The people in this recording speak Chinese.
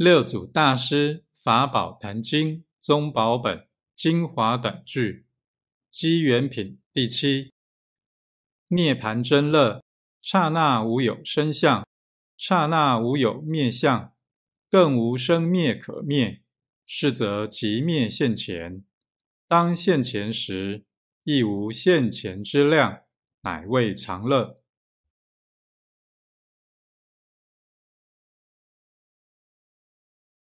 六祖大师法宝坛经宗宝本精华短句机缘品第7涅盘真乐，刹那无有生相，刹那无有灭相，更无生灭可灭，是则即灭现前。当现前时，亦无现前之量，乃谓常乐。